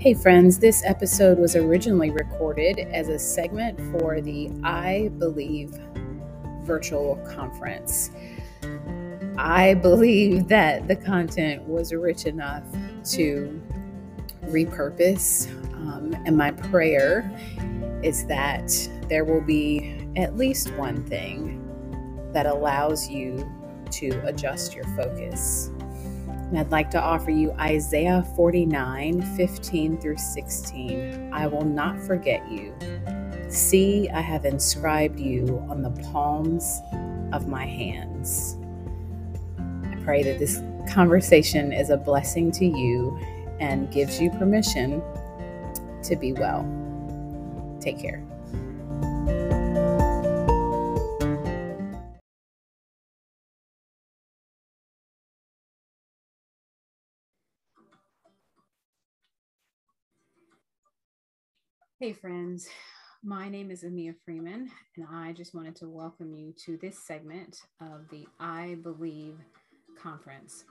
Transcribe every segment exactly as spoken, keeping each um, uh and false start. Hey friends, this episode was originally recorded as a segment for the I Believe virtual conference. I believe that the content was rich enough to repurpose, um, and my prayer is that there will be at least one thing that allows you to adjust your focus. And I'd like to offer you Isaiah forty-nine, fifteen through sixteen. I will not forget you. See, I have inscribed you on the palms of my hands. I pray that this conversation is a blessing to you and gives you permission to be well. Take care. Hey friends, my name is Amia Freeman, and I just wanted to welcome you to this segment of the I Believe conference.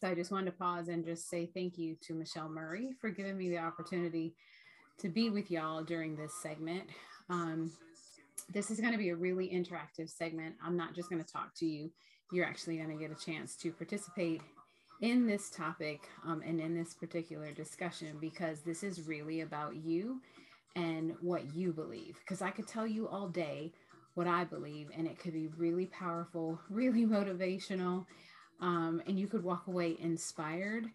So I just wanted to pause and just say thank you to Michelle Murray for giving me the opportunity to be with y'all during this segment. Um, this is going to be a really interactive segment. I'm not just going to talk to you. You're actually going to get a chance to participate in this topic um, and in this particular discussion, because this is really about you and what you believe. Because I could tell you all day what I believe, and it could be really powerful, really motivational, um, and you could walk away inspired.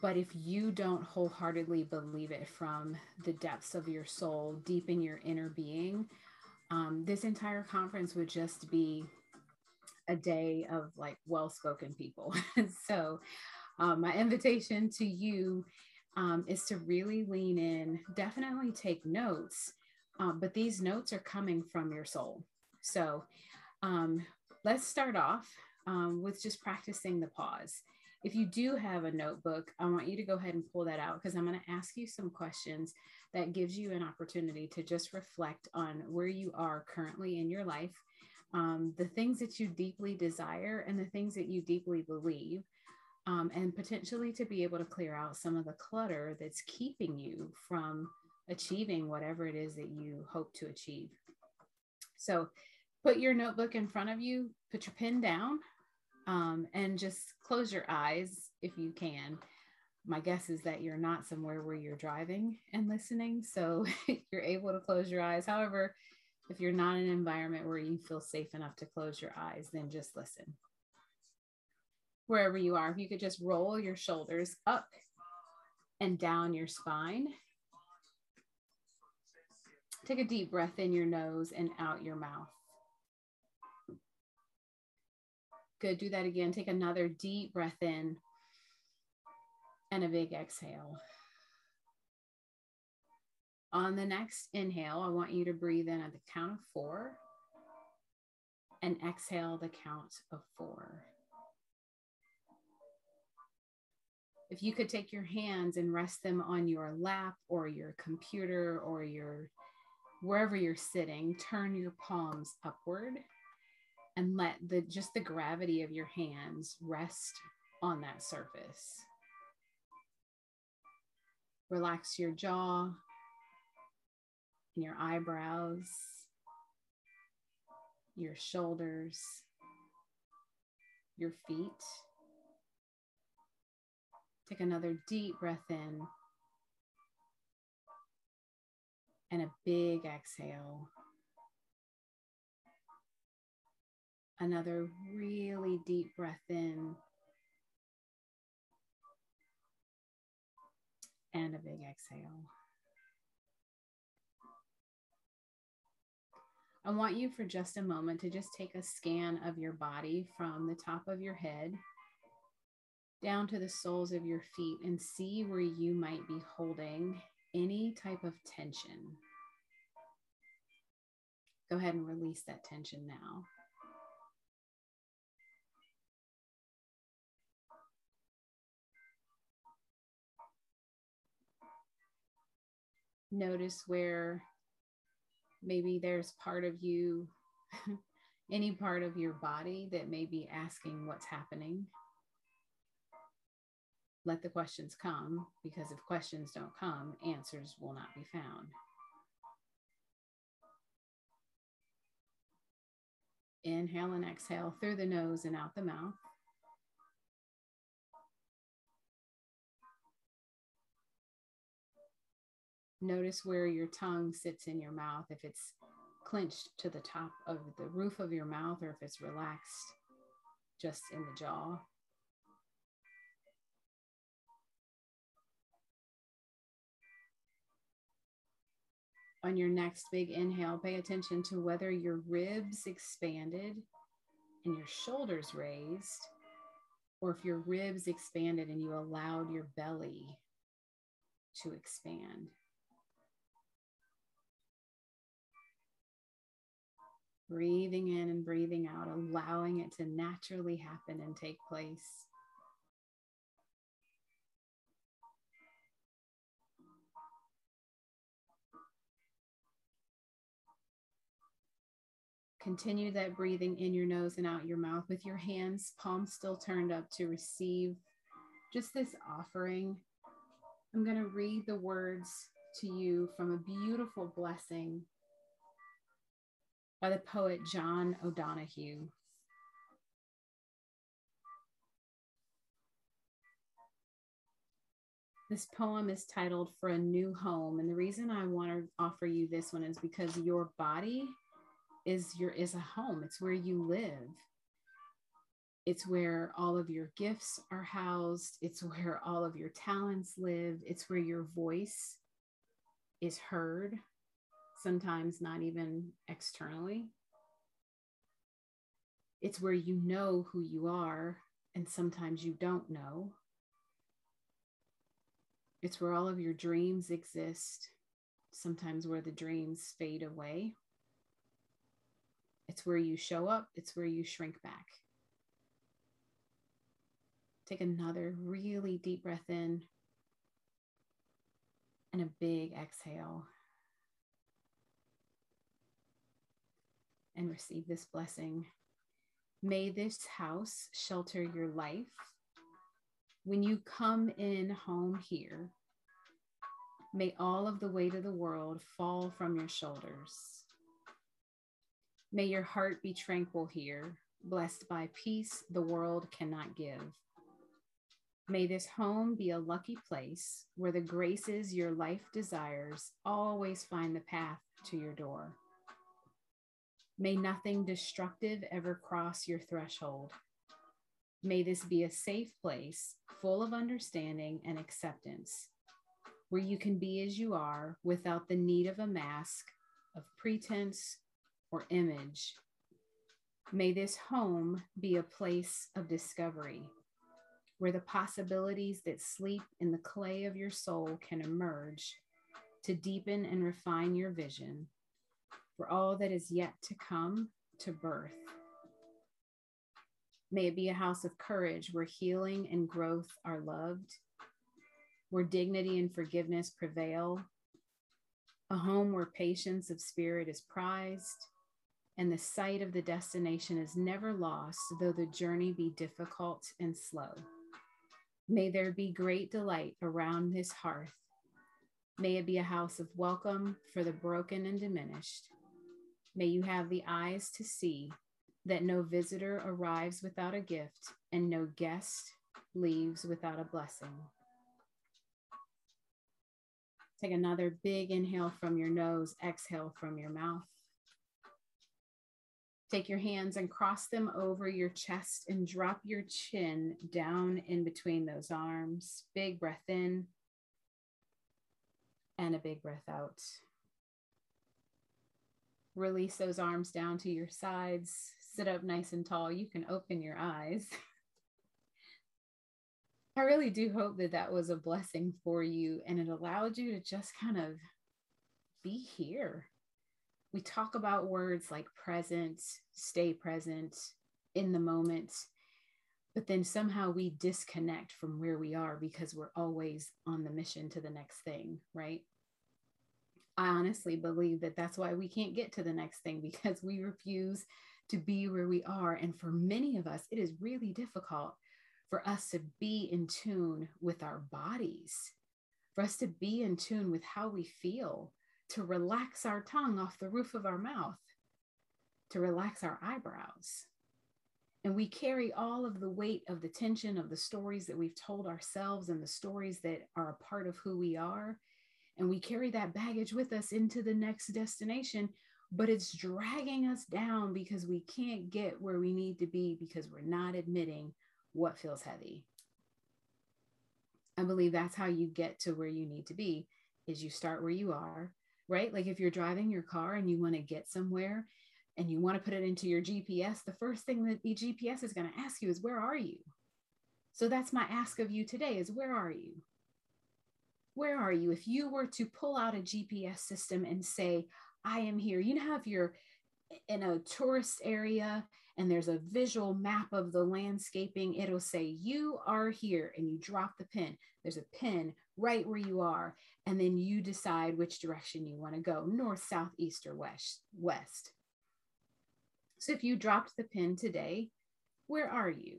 But if you don't wholeheartedly believe it from the depths of your soul, deep in your inner being, um, this entire conference would just be a day of like well-spoken people. So um, my invitation to you um, is to really lean in, definitely take notes, uh, but these notes are coming from your soul. So um, let's start off um, with just practicing the pause. If you do have a notebook, I want you to go ahead and pull that out, because I'm going to ask you some questions that gives you an opportunity to just reflect on where you are currently in your life, Um, the things that you deeply desire and the things that you deeply believe, um, and potentially to be able to clear out some of the clutter that's keeping you from achieving whatever it is that you hope to achieve. So put your notebook in front of you, put your pen down, um, and just close your eyes if you can. My guess is that you're not somewhere where you're driving and listening, so you're able to close your eyes. However, if you're not in an environment where you feel safe enough to close your eyes, then just listen. Wherever you are, if you could just roll your shoulders up and down your spine. Take a deep breath in your nose and out your mouth. Good, do that again. Take another deep breath in and a big exhale. On the next inhale, I want you to breathe in at the count of four and exhale the count of four. If you could take your hands and rest them on your lap or your computer or your wherever you're sitting, turn your palms upward and let the just the gravity of your hands rest on that surface. Relax your jaw, your eyebrows, your shoulders, your feet. Take another deep breath in and a big exhale. Another really deep breath in and a big exhale. I want you for just a moment to just take a scan of your body from the top of your head down to the soles of your feet and see where you might be holding any type of tension. Go ahead and release that tension now. Notice where maybe there's part of you, any part of your body that may be asking what's happening. Let the questions come, because if questions don't come, answers will not be found. Inhale and exhale through the nose and out the mouth. Notice where your tongue sits in your mouth, if it's clenched to the top of the roof of your mouth or if it's relaxed just in the jaw. On your next big inhale, pay attention to whether your ribs expanded and your shoulders raised, or if your ribs expanded and you allowed your belly to expand. Breathing in and breathing out, allowing it to naturally happen and take place. Continue that breathing in your nose and out your mouth with your hands, palms still turned up to receive just this offering. I'm going to read the words to you from a beautiful blessing by the poet John O'Donohue. This poem is titled For a New Home, and the reason I want to offer you this one is because your body is your is a home. It's where you live. It's where all of your gifts are housed. It's where all of your talents live. It's where your voice is heard, sometimes not even externally. It's where you know who you are, and sometimes you don't know. It's where all of your dreams exist, sometimes where the dreams fade away. It's where you show up. It's where you shrink back. Take another really deep breath in and a big exhale. And receive this blessing. May this house shelter your life. When you come in home here, may all of the weight of the world fall from your shoulders. May your heart be tranquil here, blessed by peace the world cannot give. May this home be a lucky place where the graces your life desires always find the path to your door. May nothing destructive ever cross your threshold. May this be a safe place, full of understanding and acceptance, where you can be as you are without the need of a mask, of pretense, or image. May this home be a place of discovery, where the possibilities that sleep in the clay of your soul can emerge to deepen and refine your vision for all that is yet to come to birth. May it be a house of courage where healing and growth are loved, where dignity and forgiveness prevail, a home where patience of spirit is prized, and the sight of the destination is never lost, though the journey be difficult and slow. May there be great delight around this hearth. May it be a house of welcome for the broken and diminished. May you have the eyes to see that no visitor arrives without a gift and no guest leaves without a blessing. Take another big inhale from your nose, exhale from your mouth. Take your hands and cross them over your chest and drop your chin down in between those arms. Big breath in and a big breath out. Release those arms down to your sides. Sit up nice and tall. You can open your eyes. I really do hope that that was a blessing for you and it allowed you to just kind of be here. We talk about words like present, stay present, in the moment, but then somehow we disconnect from where we are because we're always on the mission to the next thing, right? I honestly believe that that's why we can't get to the next thing, because we refuse to be where we are. And for many of us, it is really difficult for us to be in tune with our bodies, for us to be in tune with how we feel, to relax our tongue off the roof of our mouth, to relax our eyebrows. And we carry all of the weight of the tension of the stories that we've told ourselves and the stories that are a part of who we are. And we carry that baggage with us into the next destination, but it's dragging us down because we can't get where we need to be because we're not admitting what feels heavy. I believe that's how you get to where you need to be, is you start where you are, right? Like if you're driving your car and you want to get somewhere, and you want to put it into your G P S, the first thing that the G P S is going to ask you is, where are you? So that's my ask of you today is, where are you? Where are you? If you were to pull out a G P S system and say, I am here. You know how if you're in a tourist area and there's a visual map of the landscaping, it'll say, you are here, and you drop the pin. There's a pin right where you are, and then you decide which direction you want to go, north, south, east, or west. west. So if you dropped the pin today, where are you?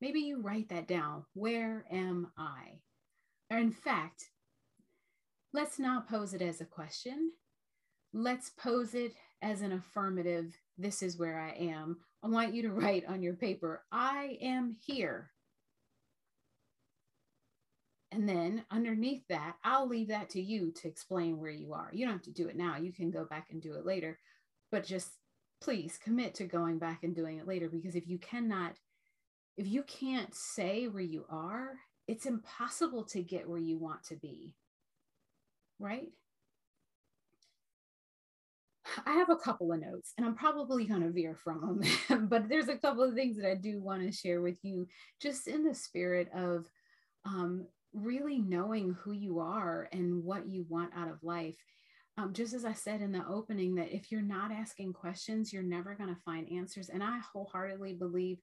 Maybe you write that down. Where am I? Or in fact, let's not pose it as a question. Let's pose it as an affirmative. This is where I am. I want you to write on your paper, I am here. And then underneath that, I'll leave that to you to explain where you are. You don't have to do it now. You can go back and do it later, but just please commit to going back and doing it later, because if you cannot, if you can't say where you are, it's impossible to get where you want to be, right? I have a couple of notes, and I'm probably going to veer from them, but there's a couple of things that I do want to share with you, just in the spirit of um, really knowing who you are and what you want out of life. Um, just as I said in the opening, that if you're not asking questions, you're never going to find answers. And I wholeheartedly believe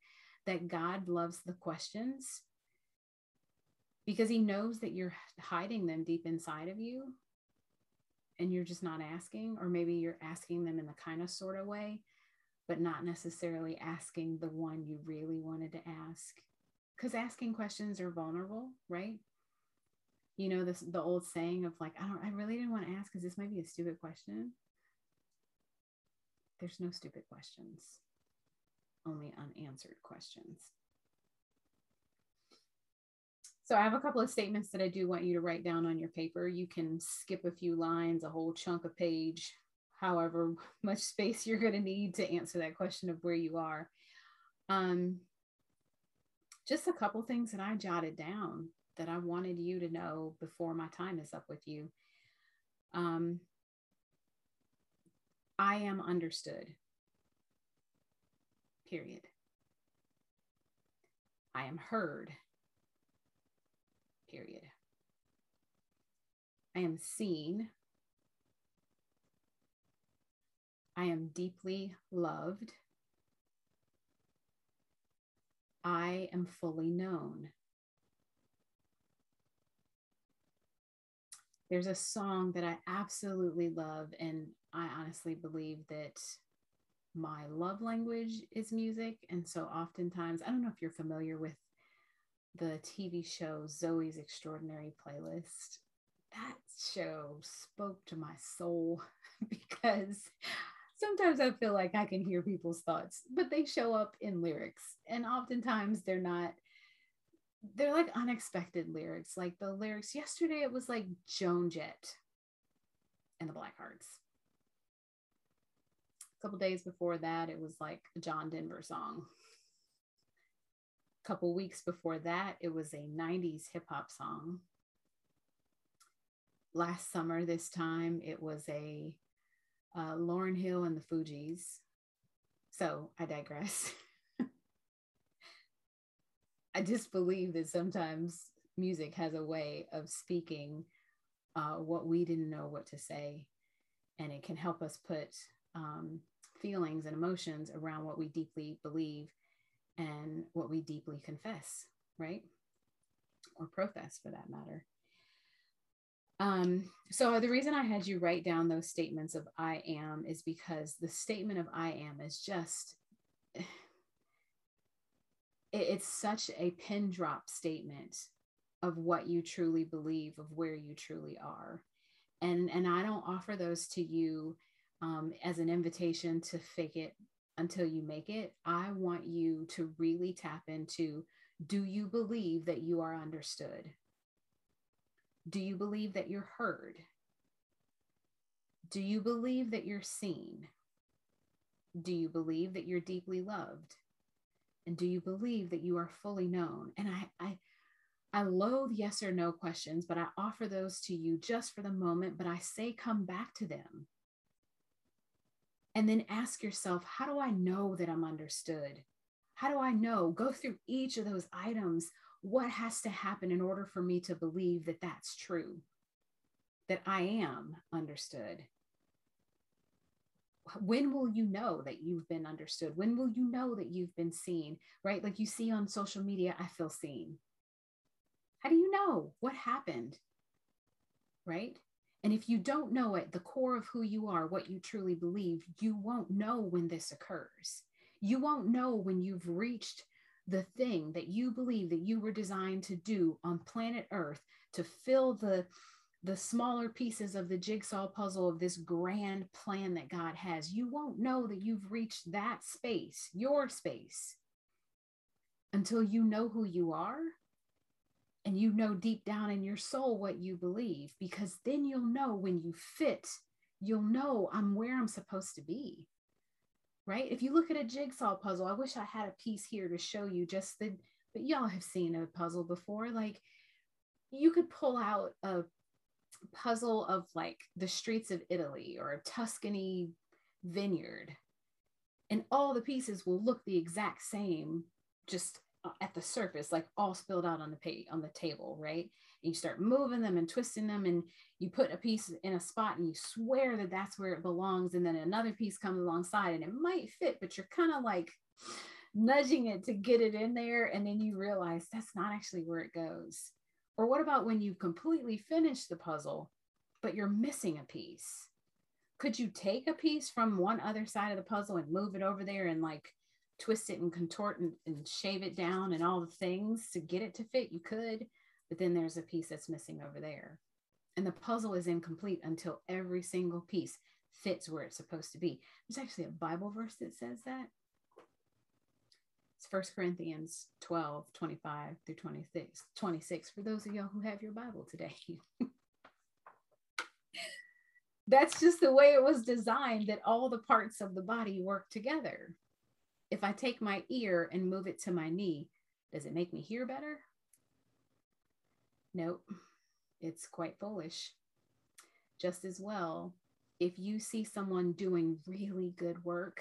that God loves the questions, because he knows that you're hiding them deep inside of you and you're just not asking, or maybe you're asking them in the kind of sort of way, but not necessarily asking the one you really wanted to ask, because asking questions are vulnerable, right? You know, this, the old saying of like, I don't, I really didn't want to ask because this might be a stupid question. There's no stupid questions, only unanswered questions. So I have a couple of statements that I do want you to write down on your paper. You can skip a few lines, a whole chunk of page, however much space you're going to need to answer that question of where you are. Um, just a couple things that I jotted down that I wanted you to know before my time is up with you. Um, I am understood, period. I am heard, period. I am seen. I am deeply loved. I am fully known. There's a song that I absolutely love, and I honestly believe that my love language is music. And so oftentimes, I don't know if you're familiar with the T V show Zoe's Extraordinary Playlist. That show spoke to my soul because sometimes I feel like I can hear people's thoughts, but they show up in lyrics. And oftentimes they're not They're like unexpected lyrics, like the lyrics yesterday, it was like Joan Jett and the Blackhearts. A couple days before that, it was like a John Denver song. A couple weeks before that, it was a nineties hip hop song. Last summer, this time, it was a uh, Lauryn Hill and the Fugees. So I digress. I just believe that sometimes music has a way of speaking uh, what we didn't know what to say, and it can help us put um, feelings and emotions around what we deeply believe and what we deeply confess, right? Or profess, for that matter. Um, so the reason I had you write down those statements of I am is because the statement of I am is just... it's such a pin drop statement of what you truly believe, of where you truly are. And, and I don't offer those to you um, as an invitation to fake it until you make it. I want you to really tap into, do you believe that you are understood? Do you believe that you're heard? Do you believe that you're seen? Do you believe that you're deeply loved? And do you believe that you are fully known? And I, I, I loathe yes or no questions, but I offer those to you just for the moment, but I say, come back to them. And then ask yourself, how do I know that I'm understood? How do I know? Go through each of those items. What has to happen in order for me to believe that that's true? That I am understood? When will you know that you've been understood? When will you know that you've been seen, right? Like you see on social media, I feel seen. How do you know what happened, right? And if you don't know at the core of who you are, what you truly believe, you won't know when this occurs. You won't know when you've reached the thing that you believe that you were designed to do on planet Earth, to fill the the smaller pieces of the jigsaw puzzle of this grand plan that God has. You won't know that you've reached that space, your space, until you know who you are and you know deep down in your soul what you believe, because then you'll know when you fit, you'll know I'm where I'm supposed to be, right? If you look at a jigsaw puzzle, I wish I had a piece here to show you just the, but y'all have seen a puzzle before. Like you could pull out a puzzle of like the streets of Italy or a Tuscany vineyard, and all the pieces will look the exact same just at the surface, like all spilled out on the page, on the table, right? And you start moving them and twisting them, and you put a piece in a spot and you swear that that's where it belongs, and then another piece comes alongside and it might fit, but you're kind of like nudging it to get it in there, and then you realize that's not actually where it goes. Or what about when you've completely finished the puzzle, but you're missing a piece? Could you take a piece from one other side of the puzzle and move it over there and like twist it and contort and, and shave it down and all the things to get it to fit? You could, but then there's a piece that's missing over there. And the puzzle is incomplete until every single piece fits where it's supposed to be. There's actually a Bible verse that says that. It's First Corinthians twelve, twenty-five through twenty-six, for those of y'all who have your Bible today. That's just the way it was designed, that all the parts of the body work together. If I take my ear and move it to my knee, does it make me hear better? Nope, it's quite foolish. Just as well, if you see someone doing really good work,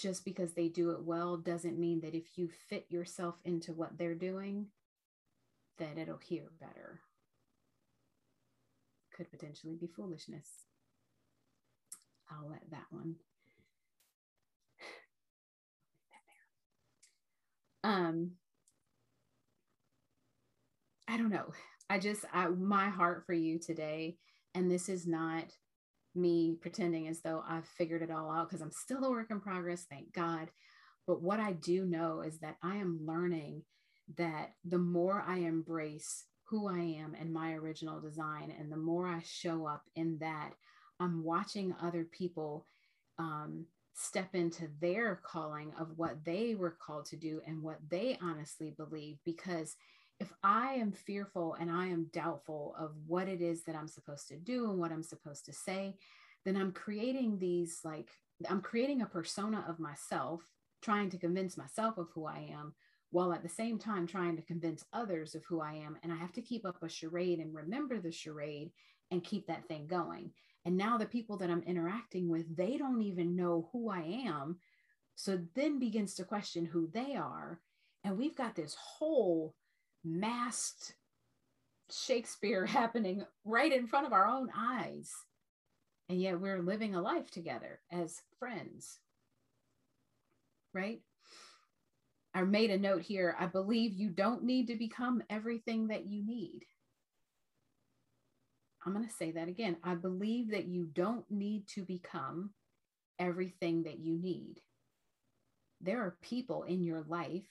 just because they do it well doesn't mean that if you fit yourself into what they're doing, that it'll hear better. Could potentially be foolishness. I'll let that one. Um, I don't know. I just, I, my heart for you today, and this is not me pretending as though I've figured it all out, because I'm still a work in progress, thank God. But what I do know is that I am learning that the more I embrace who I am and my original design, and the more I show up in that, I'm watching other people um, step into their calling of what they were called to do and what they honestly believe. Because if I am fearful and I am doubtful of what it is that I'm supposed to do and what I'm supposed to say, then I'm creating these, like, I'm creating a persona of myself, trying to convince myself of who I am, while at the same time trying to convince others of who I am. And I have to keep up a charade and remember the charade and keep that thing going. And now the people that I'm interacting with, they don't even know who I am. So then begins to question who they are. And we've got this whole masked Shakespeare happening right in front of our own eyes, and yet we're living a life together as friends, right? I made a note here. I believe you don't need to become everything that you need. I'm going to say that again. I believe that you don't need to become everything that you need. There are people in your life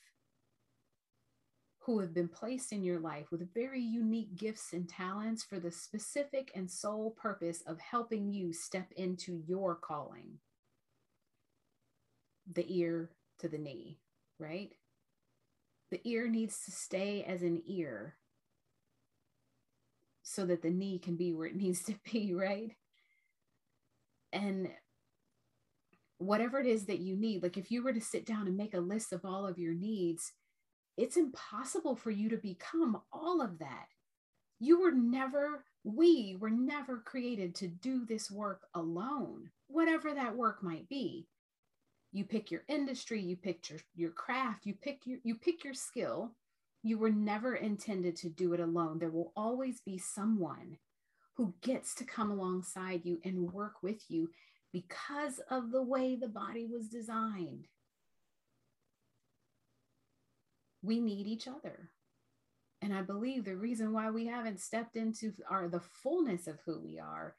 who have been placed in your life with very unique gifts and talents for the specific and sole purpose of helping you step into your calling. The ear to the knee, right? The ear needs to stay as an ear so that the knee can be where it needs to be, right? And whatever it is that you need, like if you were to sit down and make a list of all of your needs, it's impossible for you to become all of that. You were never, we were never created to do this work alone, whatever that work might be. You pick your industry, you pick your, your craft, you pick your, you pick your skill. You were never intended to do it alone. There will always be someone who gets to come alongside you and work with you because of the way the body was designed. We need each other. And I believe the reason why we haven't stepped into our, the fullness of who we are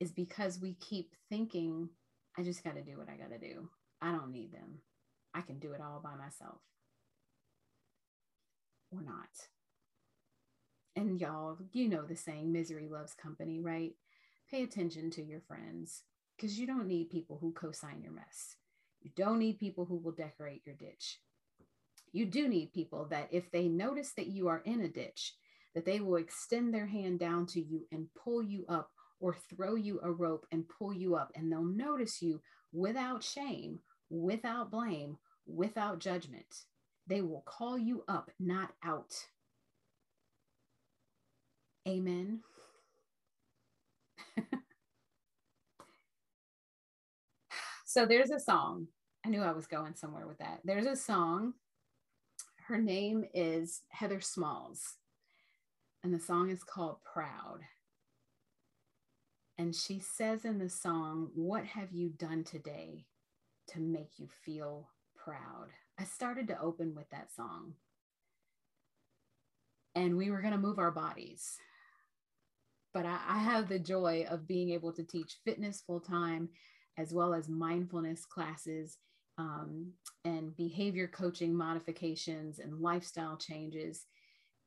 is because we keep thinking, I just got to do what I got to do. I don't need them. I can do it all by myself. Or not. And y'all, you know the saying, misery loves company, right? Pay attention to your friends because you don't need people who co-sign your mess. You don't need people who will decorate your ditch. You do need people that if they notice that you are in a ditch, that they will extend their hand down to you and pull you up or throw you a rope and pull you up. And they'll notice you without shame, without blame, without judgment. They will call you up, not out. Amen. So there's a song. I knew I was going somewhere with that. There's a song. Her name is Heather Smalls, and the song is called Proud. And she says in the song, what have you done today to make you feel proud? I started to open with that song, and we were going to move our bodies, but I, I have the joy of being able to teach fitness full-time as well as mindfulness classes. Um, and behavior coaching modifications and lifestyle changes.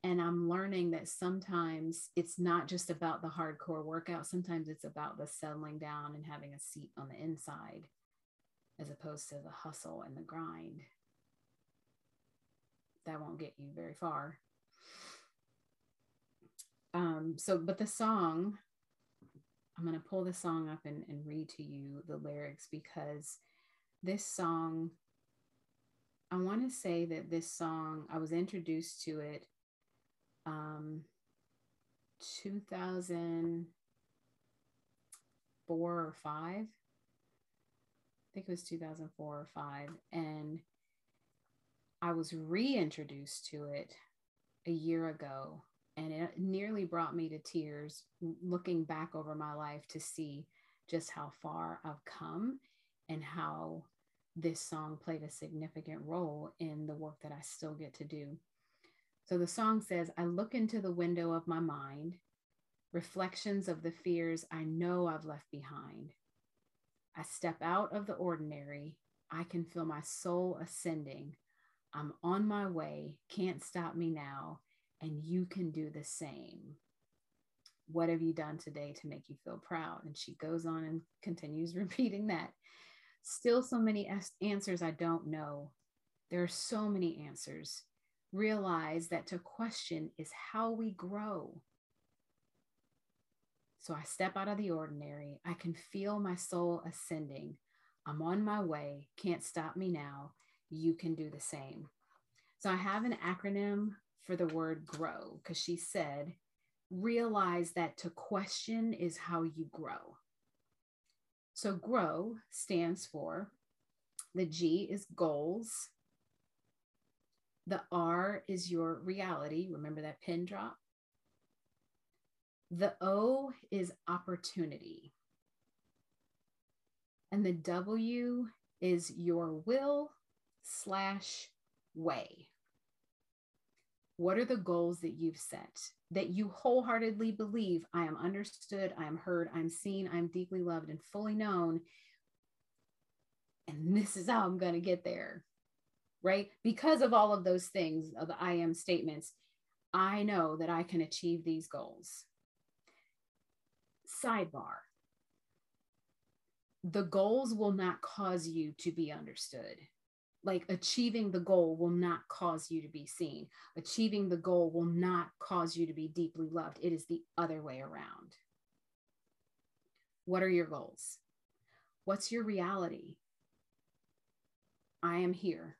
And I'm learning that sometimes it's not just about the hardcore workout. Sometimes it's about the settling down and having a seat on the inside as opposed to the hustle and the grind. That won't get you very far. Um, so, but the song, I'm going to pull the song up and, and read to you the lyrics because this song, I want to say that this song, I was introduced to it um, two thousand four or five. I think it was two thousand four or five. And I was reintroduced to it a year ago. And it nearly brought me to tears looking back over my life to see just how far I've come and how this song played a significant role in the work that I still get to do. So the song says, I look into the window of my mind, reflections of the fears I know I've left behind. I step out of the ordinary. I can feel my soul ascending. I'm on my way, can't stop me now, and you can do the same. What have you done today to make you feel proud? And she goes on and continues repeating that. Still so many answers I don't know. There are so many answers. Realize that to question is how we grow. So I step out of the ordinary. I can feel my soul ascending. I'm on my way. Can't stop me now. You can do the same. So I have an acronym for the word GROW because she said, realize that to question is how you grow. So GROW stands for, the G is goals, the R is your reality, remember that pin drop. The O is opportunity. And the W is your will slash way. What are the goals that you've set, that you wholeheartedly believe I am understood, I am heard, I'm seen, I'm deeply loved and fully known, and this is how I'm going to get there, right? Because of all of those things, of the I am statements, I know that I can achieve these goals. Sidebar. The goals will not cause you to be understood. Like, achieving the goal will not cause you to be seen. Achieving the goal will not cause you to be deeply loved. It is the other way around. What are your goals? What's your reality? I am here.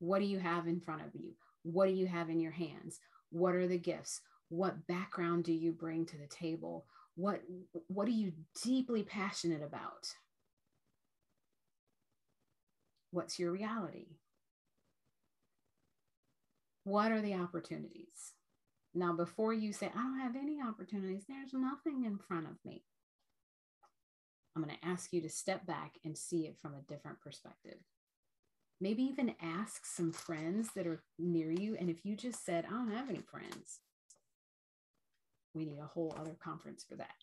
What do you have in front of you? What do you have in your hands? What are the gifts? What background do you bring to the table? What, what are you deeply passionate about? What's your reality? What are the opportunities? Now, before you say, I don't have any opportunities, there's nothing in front of me, I'm going to ask you to step back and see it from a different perspective. Maybe even ask some friends that are near you. And if you just said, I don't have any friends, we need a whole other conference for that.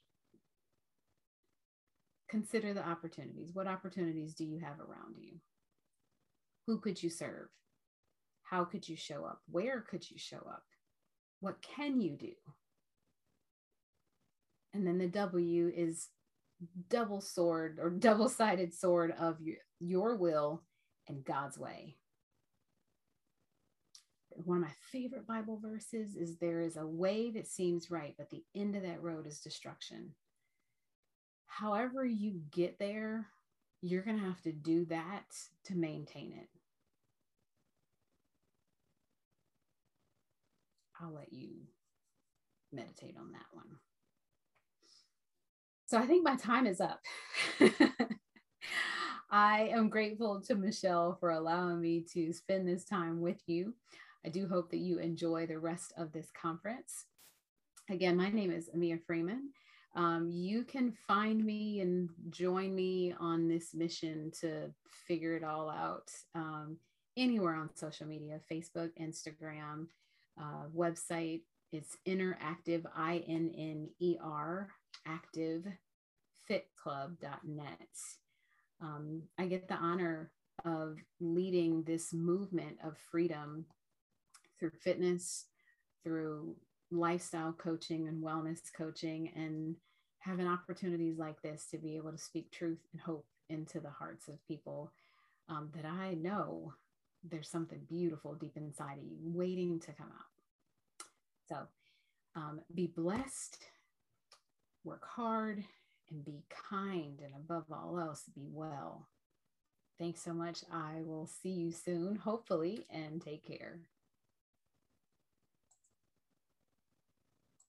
Consider the opportunities. What opportunities do you have around you? Who could you serve? How could you show up? Where could you show up? What can you do? And then the W is double sword or double-sided sword of your, your will and God's way. One of my favorite Bible verses is, there is a way that seems right, but the end of that road is destruction. However you get there, you're going to have to do that to maintain it. I'll let you meditate on that one. So I think my time is up. I am grateful to Michelle for allowing me to spend this time with you. I do hope that you enjoy the rest of this conference. Again, my name is Amia Freeman. Um, you can find me and join me on this mission to figure it all out um, anywhere on social media, Facebook, Instagram, uh, website. It's interactive, I N N E R, active fit club dot net. Um, I get the honor of leading this movement of freedom through fitness, through lifestyle coaching and wellness coaching, and having opportunities like this to be able to speak truth and hope into the hearts of people um, that I know there's something beautiful deep inside of you waiting to come out. So um, be blessed, work hard, and be kind, and above all else, be well. Thanks so much. I will see you soon, hopefully, and take care.